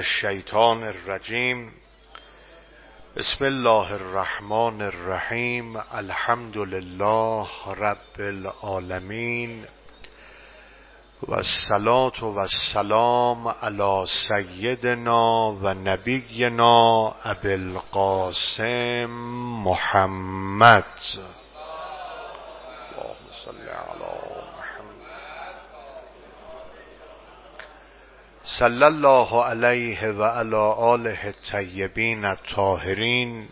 الشیطان الرجیم. بسم الله الرحمن الرحیم. الحمد لله رب العالمین و الصلاة و السلام علی سیدنا و نبینا ابوالقاسم محمد. اللهم صل علی صلی الله علیه و علی آله الطیبین الطاهرین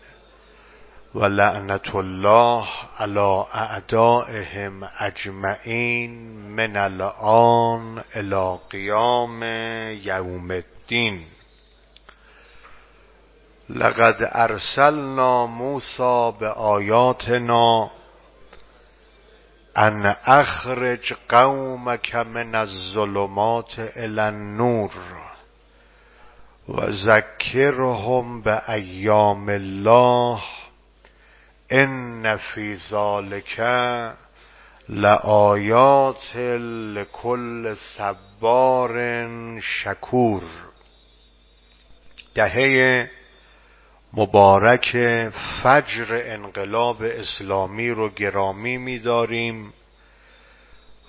و لعنت الله علی اعدائهم اجمعین من الان الی قیام یوم الدین. لقد ارسلنا موسی بآیاتنا ان اخرج قومك من الظلمات الى النور و ذکرهم بایام الله ان فی ذلک لآیات لكل صبار شکور. دهه مبارک فجر انقلاب اسلامی رو گرامی می‌داریم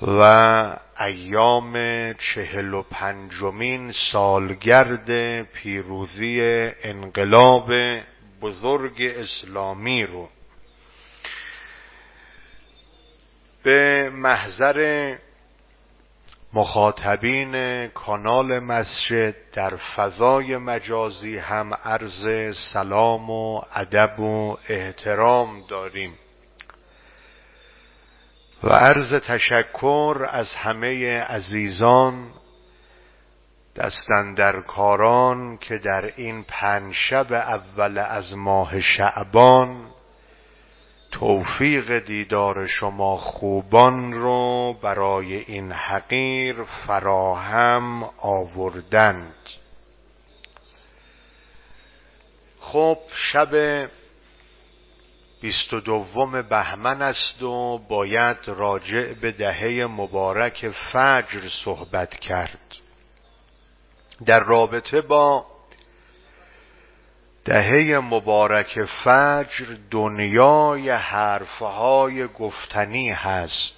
و ایام 45مین سالگرد پیروزی انقلاب بزرگ اسلامی رو به محضر مخاطبین کانال مسجد در فضای مجازی هم عرض سلام و ادب و احترام داریم و عرض تشکر از همه عزیزان دست‌اندرکاران که در این پنج شب اول از ماه شعبان توفیق دیدار شما خوبان رو برای این حقیر فراهم آوردند. خب شب 22 بهمن است و باید راجع به دهه مبارک فجر صحبت کرد. در رابطه با دهه مبارک فجر دنیای حرفهای گفتنی هست.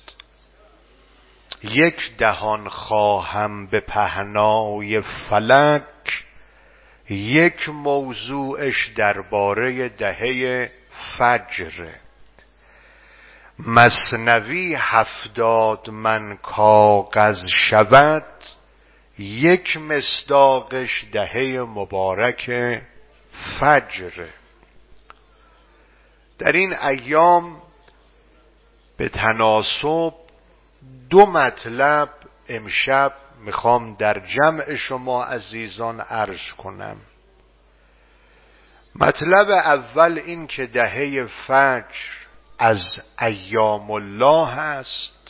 یک دهان خواهم به پهنای فلک، یک موضوعش درباره دهه فجر. مثنوی 70 من کاغذ شود، یک مصداقش دهه مبارک فجر. در این ایام به تناسب دو مطلب امشب میخوام در جمع شما عزیزان عرض کنم. مطلب اول این که دهه فجر از ایام الله است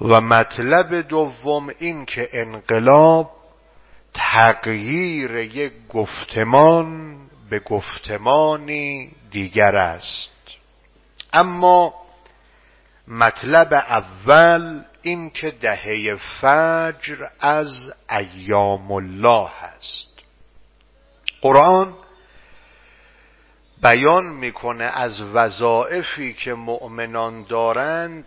و مطلب دوم این که انقلاب تغییر یک گفتمان به گفتمانی دیگر است. اما مطلب اول این که دهه فجر از ایام الله است. قرآن بیان میکنه از وظایفی که مؤمنان دارند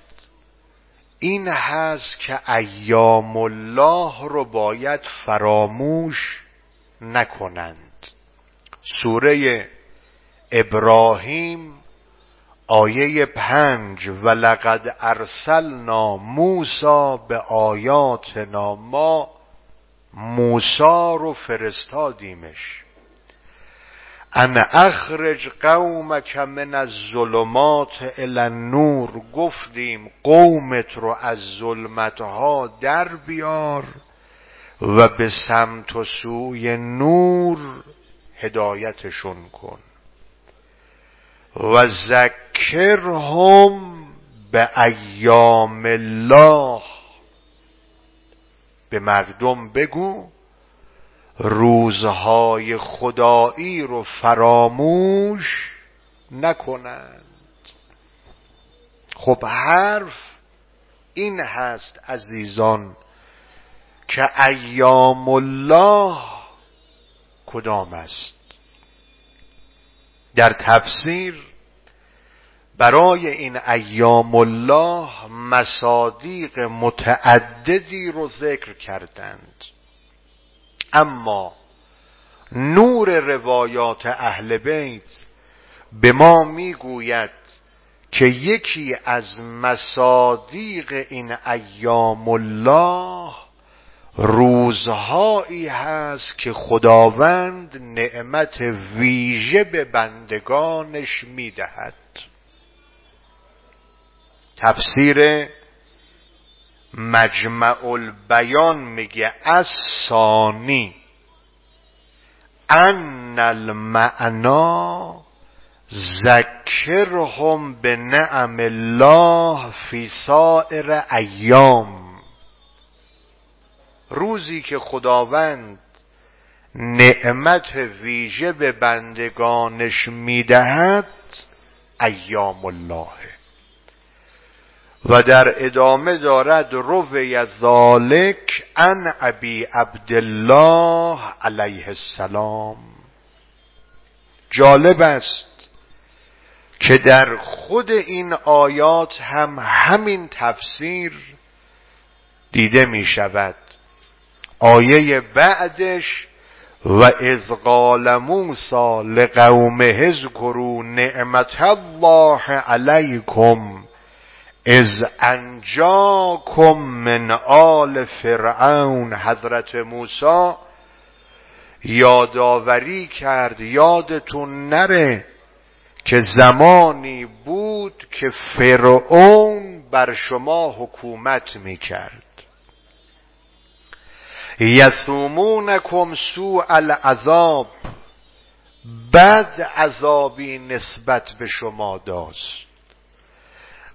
این هست که ایام الله رو باید فراموش نکنند. سوره ابراهیم آیه 5 و لقد ارسلنا موسی به آیاتنا، ما موسی رو فرستادیمش ان اخرج قومک من الظلمات الی النور، گفتیم قومت رو از ظلمتها در بیار و به سمت و سوی نور هدایتشون کن و ذکرهم بایام الله، به مردم بگو روزهای خدایی رو فراموش نکنند. خب حرف این هست عزیزان که ایام الله کدام است؟ در تفسیر برای این ایام الله مصادیق متعددی رو ذکر کردند، اما نور روایات اهل بیت به ما میگوید که یکی از مصادیق این ایام الله روزهایی هست که خداوند نعمت ویژه به بندگانش میدهد. تفسیر مجمع البیان میگه از ثانی ان المعنا ذکرهم به نعم الله فی سائر ایام. روزی که خداوند نعمت ویژه به بندگانش میدهد ایام الله. و در ادامه دارد روی ذالک عن ابی عبدالله علیه السلام. جالب است که در خود این آیات هم همین تفسیر دیده می شود. آیه بعدش و اذ قال موسی لقومه اذکروا نعمت الله علیکم از انجاکم من آل فرعون. حضرت موسی یادآوری کرد یادتون نره که زمانی بود که فرعون بر شما حکومت میکرد. یسومونکم سوء العذاب، بد عذابی نسبت به شما داشت.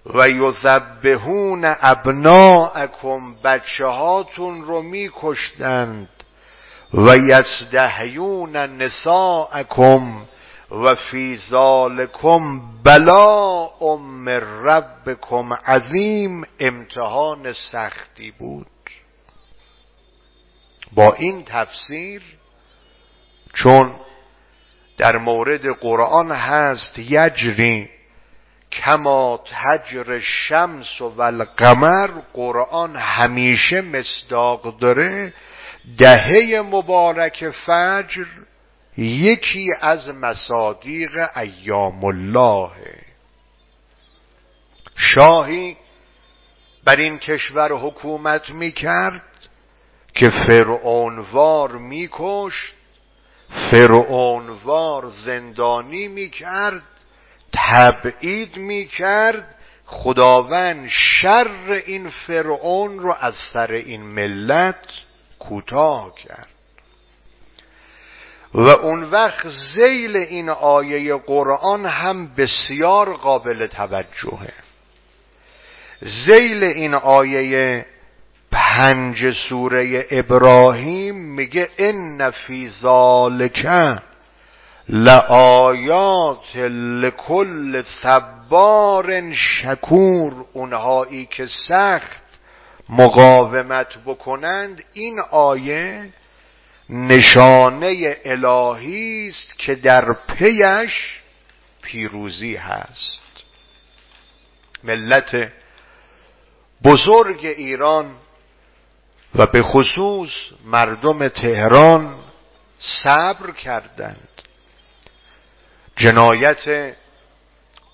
و یذبحون ابناءکم، بچه هاتون رو میکشتند. و یستحیون نساءکم و فی ذالکم بلاء من ربکم عظیم. امتحان سختی بود. با این تفسیر، چون در مورد قرآن هست یجری کما تجر الشمس و القمر، قرآن همیشه مصداق داره. دهه مبارک فجر یکی از مصادیق ایام الله. شاهی بر این کشور حکومت میکرد که فرعونوار میکشت، فرعونوار زندانی میکرد، تبعید میکرد. خداوند شر این فرعون رو از سر این ملت کوتاه کرد. و اون وقت ذیل این آیه قرآن هم بسیار قابل توجهه. ذیل این آیه 5 سوره ابراهیم میگه ان فی ذالک لآیات لکل صبار شکور. اونهایی که سخت مقاومت بکنند، این آیه نشانه الهی است که در پیش پیروزی هست. ملت بزرگ ایران و به خصوص مردم تهران صبر کردند. جنایت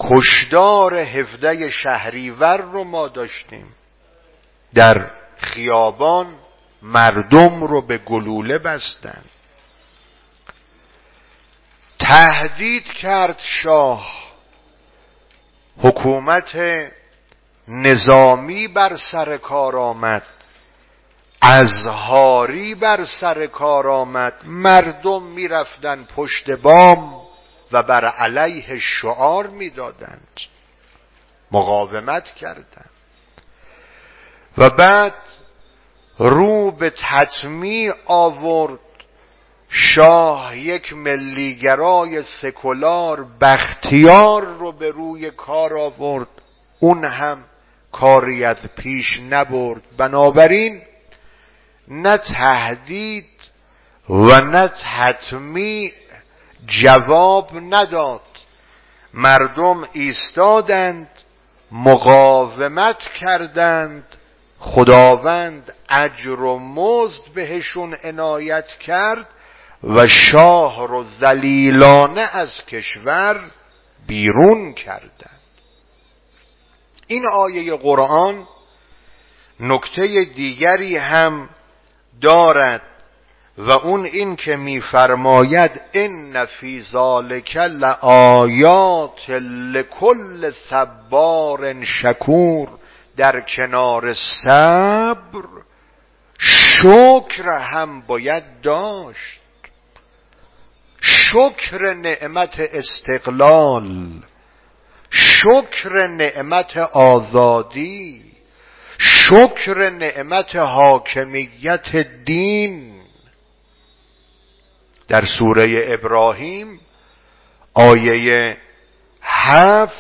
کشدار 17 شهریور رو ما داشتیم. در خیابان مردم رو به گلوله بستند. تهدید کرد شاه، حکومت نظامی بر سر کار آمد، ازهاری بر سر کار آمد. مردم می رفتن پشت بام و بر علیه شعار می دادند، مقاومت کردند. و بعد رو به تطمیع آورد. شاه یک ملیگرای سکولار، بختیار رو به روی کار آورد، اون هم کاری از پیش نبرد. بنابراین نه تهدید و نه حتمی جواب نداد. مردم ایستادند، مقاومت کردند، خداوند اجر و مزد بهشون عنایت کرد و شاه رو ذلیلانه از کشور بیرون کردند. این آیه قرآن نکته دیگری هم دارد و اون این که میفرماید ان فی ذلک لآیات لکل صبار شکور، در کنار صبر شکر هم باید داشت، شکر نعمت استقلال، شکر نعمت آزادی، شکر نعمت حاکمیت دین. در سوره ابراهیم آیه 7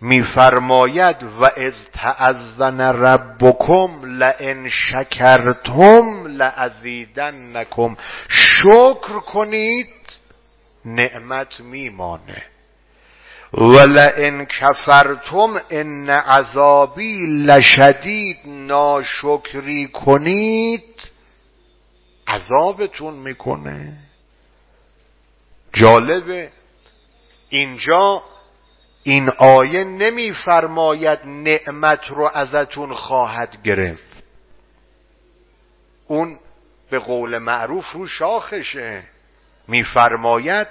میفرماید و اذ تأذن ربکم لئن شکرتم لأزیدنکم، شکر کنید نعمت میمانه، و لئن کفرتم ان عذابی لشدید، ناشکری کنید عذابتون میکنه. جالبه اینجا این آیه نمیفرماید نعمت رو ازتون خواهد گرفت، اون به قول معروف رو شاخشه. میفرماید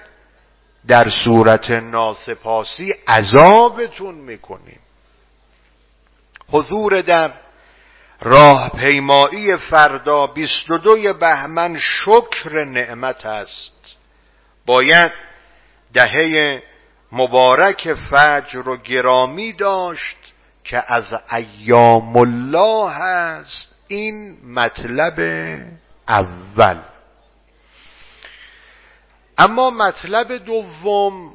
در صورت ناسپاسی عذابتون میکنیم. حضور در راهپیمایی فردا 22 بهمن شکر نعمت است. باید دهه مبارک فجر و گرامی داشت که از ایام الله هست. این مطلب اول. اما مطلب دوم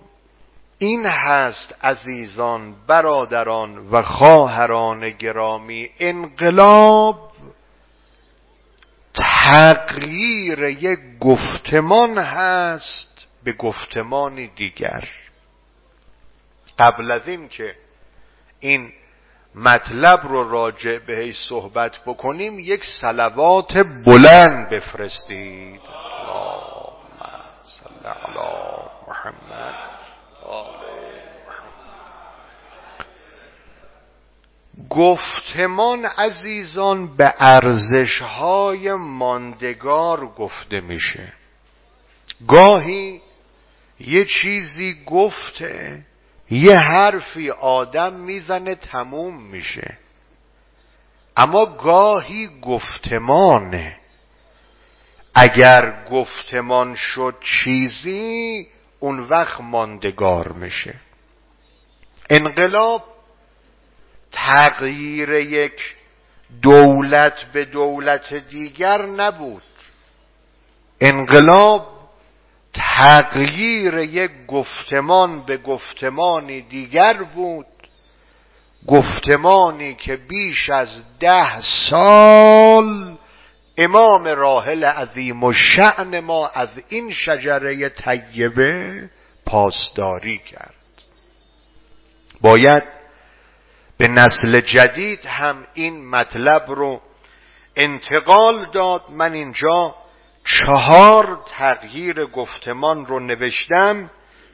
این هست عزیزان، برادران و خواهران گرامی، انقلاب تغییر یک گفتمان هست به گفتمانی دیگر. قبل از این که این مطلب رو راجع بهش صحبت بکنیم، یک صلوات بلند بفرستید. اللهم صل علی محمد و آل محمد. گفتمان عزیزان به ارزش‌های ماندگار گفته میشه. گاهی یه چیزی گفته، یه حرفی آدم میزنه تموم میشه، اما گاهی گفتمانه. اگر گفتمان شد چیزی، اون وقت ماندگار میشه. انقلاب تغییر یک دولت به دولت دیگر نبود. انقلاب تغییر یک گفتمان به گفتمانی دیگر بود، گفتمانی که بیش از 10 سال امام راحل عظیم الشأن ما از این شجره طیبه پاسداری کرد. باید به نسل جدید هم این مطلب رو انتقال داد. من اینجا 4 تغییر گفتمان رو نوشتم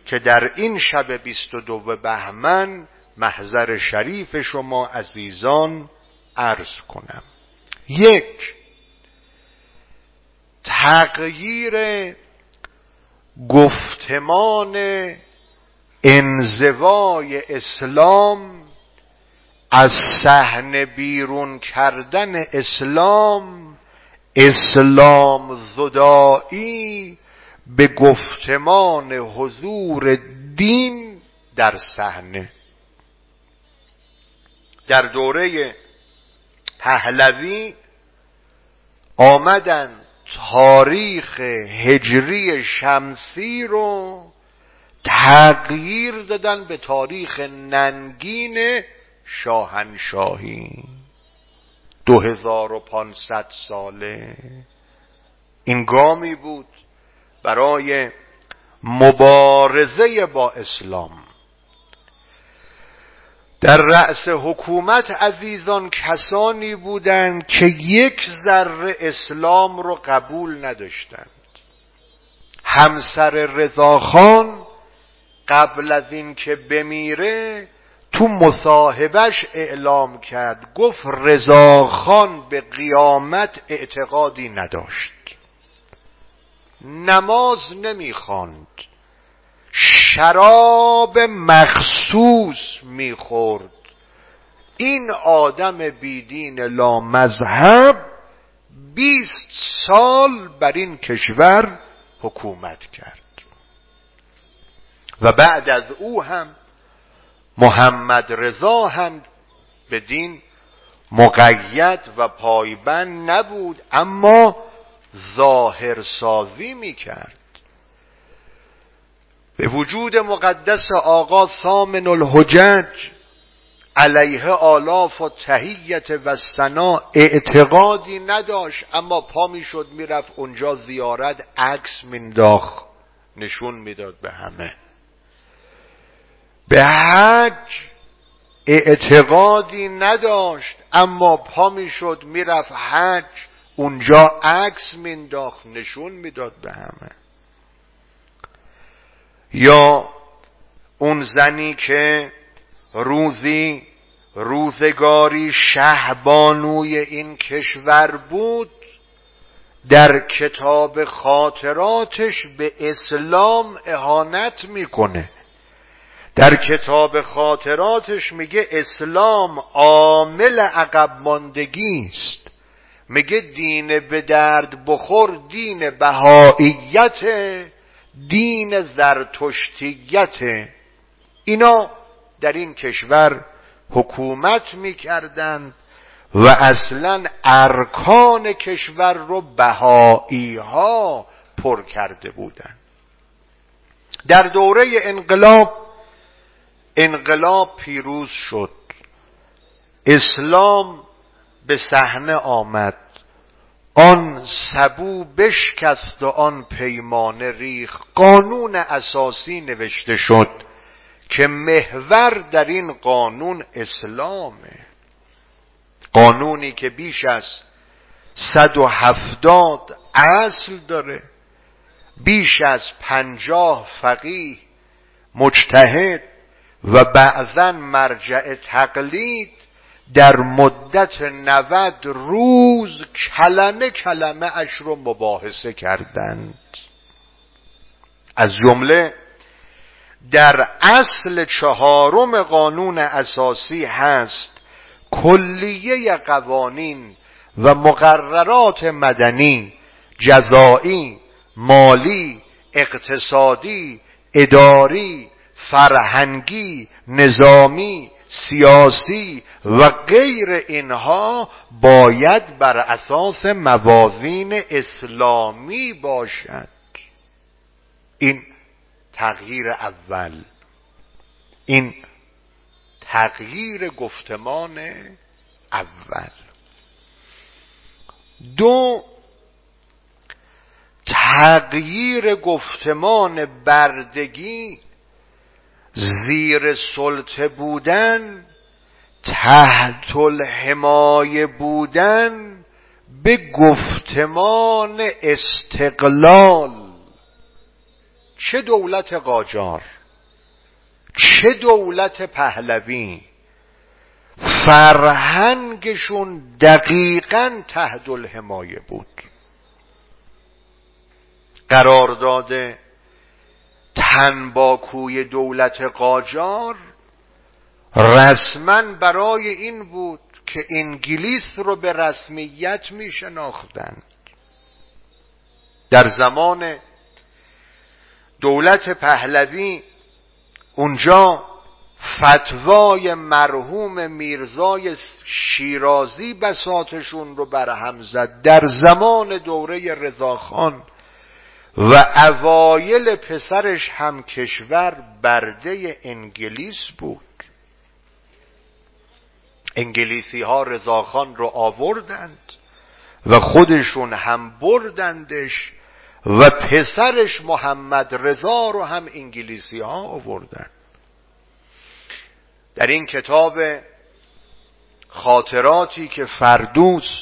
که در این شب 22 بهمن محضر شریف شما عزیزان عرض کنم. 1، تغییر گفتمان انزوای اسلام از صحنه، بیرون کردن اسلام، اسلام زدائی به گفتمان حضور دین در صحنه. در دوره پهلوی آمدن تاریخ هجری شمسی رو تغییر دادن به تاریخ ننگین شاهنشاهی 2500 ساله. این گامی بود برای مبارزه با اسلام. در رأس حکومت عزیزان کسانی بودند که یک ذره اسلام رو قبول نداشتند. همسر رضاخان قبل از این که بمیره تو مصاحبهش اعلام کرد، گفت رضاخان به قیامت اعتقادی نداشت، نماز نمیخواند، شراب مخصوص میخورد، این آدم بیدین لا مذهب 20 سال بر این کشور حکومت کرد. و بعد از او هم محمد رضا هم به دین مقید و پایبند نبود، اما ظاهرسازی میکرد. به وجود مقدس آقا ثامن الحجج علیه آلاف و تحیت و ثنا اعتقادی نداشت، اما پا میشد میرفت اونجا زیارت، عکس مینداخت، نشون میداد به همه. به حج اعتقادی نداشت، اما پا میشد میرفت حج، اونجا عکس مینداخت، نشون میداد به همه. یا اون زنی که روزی روزگاری شهبانوی این کشور بود، در کتاب خاطراتش به اسلام اهانت میکنه. در کتاب خاطراتش میگه اسلام عامل عقب ماندگی است، میگه دین به درد بخور دین بهائیته، دین زرتشتیته. اینا در این کشور حکومت میکردند و اصلا ارکان کشور رو بهائی ها پر کرده بودند. در دوره انقلاب پیروز شد، اسلام به صحنه آمد، آن سبو بشکست و آن پیمانه ریخت. قانون اساسی نوشته شد که محور در این قانون اسلامه، قانونی که بیش از 170 اصل داره، بیش از 50 فقیه، مجتهد و بعضا مرجع تقلید در مدت 90 روز کلمه کلمه اش رو مباحثه کردند. از جمله در اصل 4 قانون اساسی هست کلیه قوانین و مقررات مدنی، جزایی، مالی، اقتصادی، اداری، فرهنگی، نظامی، سیاسی و غیر اینها باید بر اساس موازین اسلامی باشد. این تغییر اول، این تغییر گفتمان اول. 2، تغییر گفتمان بردگی، زیر سلطه بودن، تحت الحمایه بودن، به گفتمان استقلال. چه دولت قاجار، چه دولت پهلوی، فرهنگشون دقیقاً تحت الحمایه بود. قرارداد تنباکوی دولت قاجار رسما برای این بود که انگلیس رو به رسمیت می شناختند. در زمان دولت پهلوی اونجا فتوای مرحوم میرزای شیرازی بساطشون رو برهم زد. در زمان دوره رضاخان و اوایل پسرش هم کشور برده انگلیس بود. انگلیسی ها رضاخان رو آوردند و خودشون هم بردندش و پسرش محمد رضا رو هم انگلیسی ها آوردن. در این کتاب خاطراتی که فردوست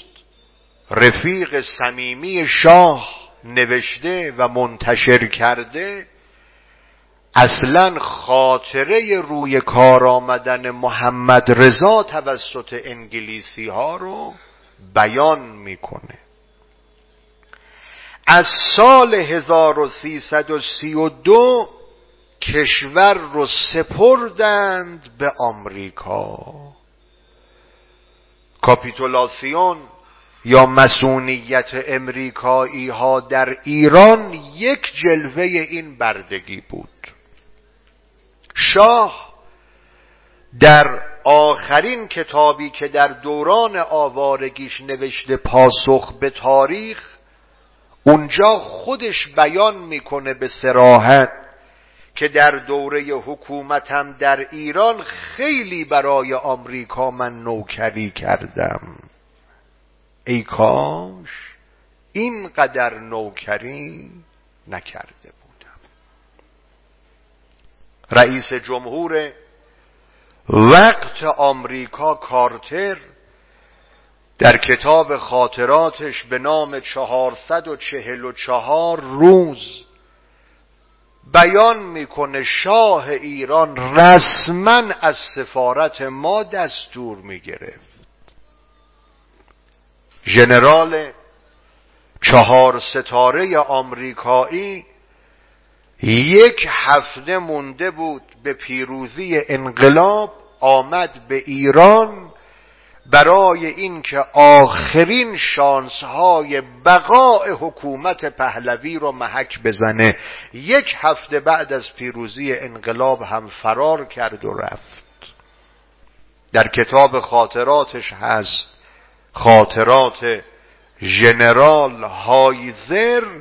رفیق صمیمی شاه نوشته و منتشر کرده، اصلا خاطره روی کار آمدن محمد رضا توسط انگلیسی ها رو بیان میکنه. از سال 1332 کشور رو سپردند به آمریکا. کاپیتولاسیون یا مسئولیت امریکایی ها در ایران یک جلوه این بردگی بود. شاه در آخرین کتابی که در دوران آوارگیش نوشته، پاسخ به تاریخ، اونجا خودش بیان میکنه به صراحت که در دوره حکومتم در ایران خیلی برای آمریکا من نوکری کردم. ای کاش اینقدر نوکری نکرده بودم. رئیس جمهور وقت آمریکا کارتر در کتاب خاطراتش به نام 444 روز بیان میکنه شاه ایران رسما از سفارت ما دستور میگرفت. ژنرال 4 ستاره آمریکایی یک هفته مونده بود به پیروزی انقلاب، آمد به ایران برای اینکه آخرین شانس‌های بقای حکومت پهلوی رو محک بزنه. یک هفته بعد از پیروزی انقلاب هم فرار کرد و رفت. در کتاب خاطراتش هست، خاطرات ژنرال هایزر.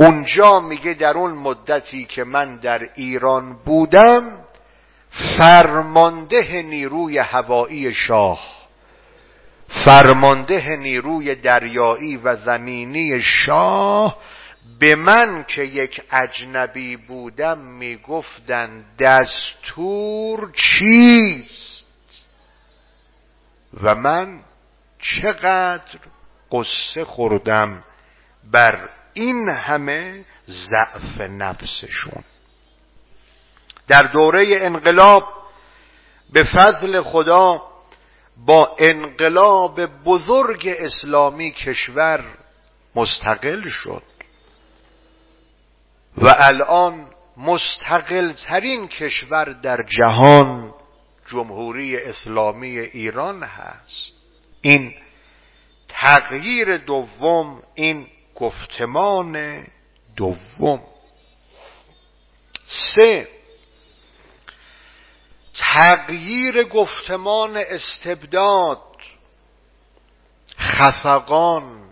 اونجا میگه در اون مدتی که من در ایران بودم، فرمانده نیروی هوایی شاه، فرمانده نیروی دریایی و زمینی شاه به من که یک اجنبی بودم میگفتن دستور چیست، و من چقدر قصه خوردم بر این همه ضعف نفسشون. در دوره انقلاب به فضل خدا با انقلاب بزرگ اسلامی کشور مستقل شد و الان مستقل ترین کشور در جهان جمهوری اسلامی ایران هست. این تغییر دوم، این گفتمان دوم. 3، تغییر گفتمان استبداد، خفقان،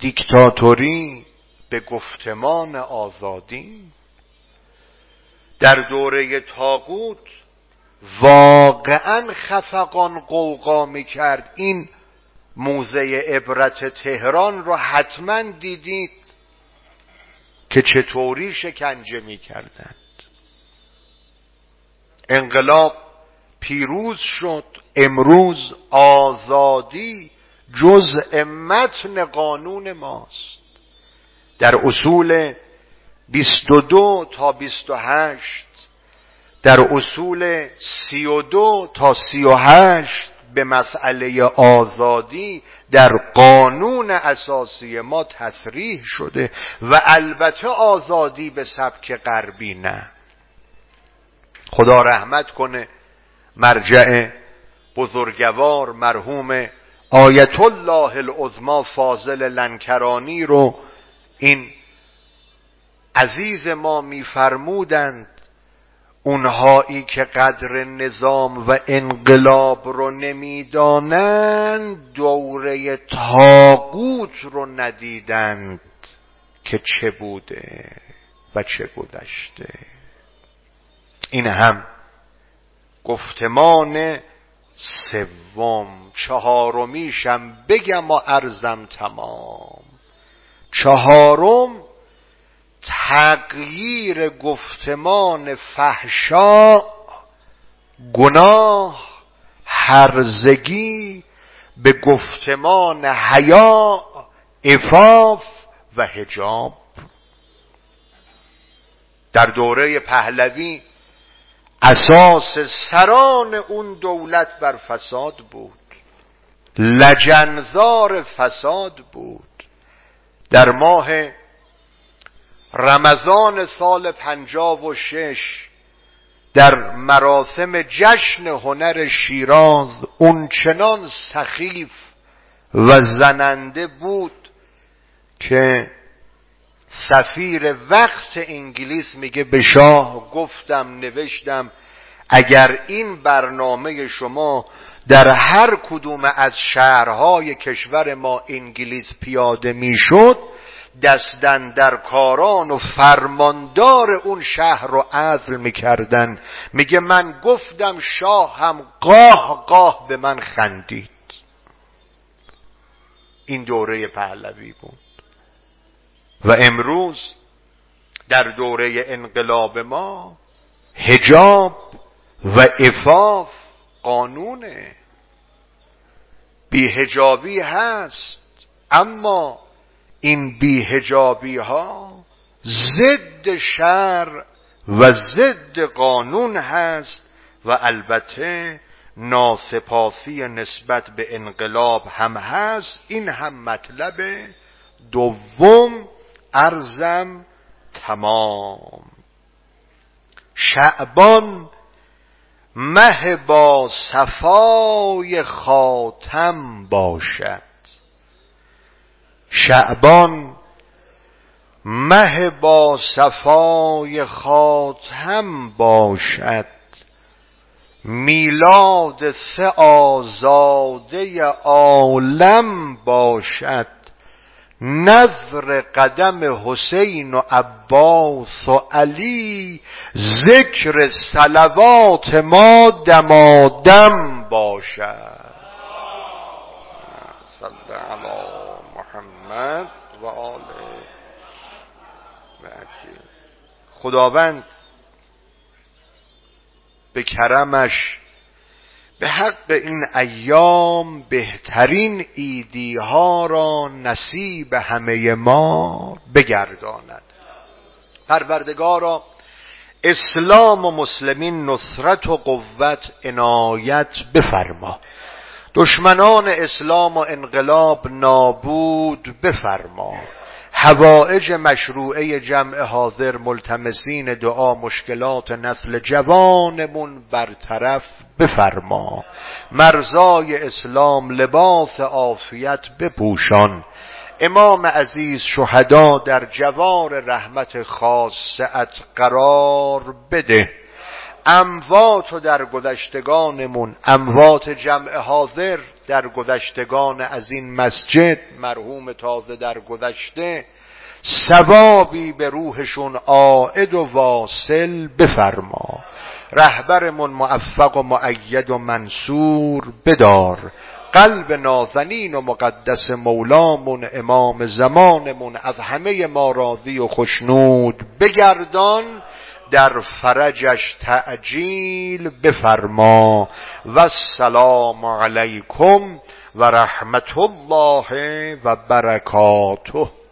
دیکتاتوری به گفتمان آزادی. در دوره طاغوت واقعا خفقان قوقا میکرد. این موزه عبرت تهران رو حتما دیدید که چطوری شکنجه میکردند. انقلاب پیروز شد. امروز آزادی جزء متن قانون ماست. در اصول 22 تا 28، در اصول 32 تا 38 به مسئله آزادی در قانون اساسی ما تصریح شده. و البته آزادی به سبک غربی نه. خدا رحمت کنه مرجع بزرگوار مرحوم آیت الله العظما فاضل لنکرانی رو این عزیز ما میفرمودند اونهایی که قدر نظام و انقلاب رو نمیدانند دوره طاغوت رو ندیدند که چه بوده و چه گذشته. این هم گفتمان سوم، چهارمیشم بگم و عرضم تمام. چهارم، تغییر گفتمان فحشا، گناه، هرزگی به گفتمان حیا، عفاف و حجاب. در دوره پهلوی اساس سران اون دولت بر فساد بود، لجنزار فساد بود. در ماه رمضان سال 56 در مراسم جشن هنر شیراز اونچنان سخیف و زننده بود که سفیر وقت انگلیس میگه به شاه گفتم نوشتم اگر این برنامه شما در هر کدوم از شهرهای کشور ما انگلیس پیاده میشد، دستن در کاران و فرماندار اون شهر رو عزل میکردن. میگه من گفتم، شاه هم قاه قاه به من خندید. این دوره پهلوی بود. و امروز در دوره انقلاب ما حجاب و عفاف قانونه، بی‌حجابی هست، اما این بی‌حجابی ها ضد شرع و ضد قانون هست و البته ناسپاسی نسبت به انقلاب هم هست. این هم مطلب دوم، عرضم تمام. شعبان مه با صفای خاتم باشد، شعبان مه با صفای خاتم باشد، میلاد سه آزاده عالم باشد، نظر قدم حسین و عباس و علی، ذکر صلوات ما دمادم باشد. صلی علی محمد و آله و عجل. خداوند به کرمش به حق این ایام بهترین عیدی ها را نصیب همه ما بگرداند. پروردگارا اسلام و مسلمین نصرت و قوت عنایت بفرما، دشمنان اسلام و انقلاب نابود بفرما، حوائج مشروعه جمع حاضر ملتمسین دعا، مشکلات نسل جوانمون برطرف بفرما، مرزای اسلام لباس عافیت بپوشان، امام عزیز شهدا در جوار رحمت خاصت قرار بده، اموات و در گذشتگانمون، اموات جمع حاضر، در گذشتگان از این مسجد، مرحوم تازه در گذشته، ثوابی به روحشون عائد و واصل بفرما، رهبرمون موفق و مؤید و منصور بدار، قلب نازنین و مقدس مولامون امام زمانمون از همه ما راضی و خشنود بگردان، در فرجش تعجیل بفرما. و السلام علیکم و رحمت الله و برکاته.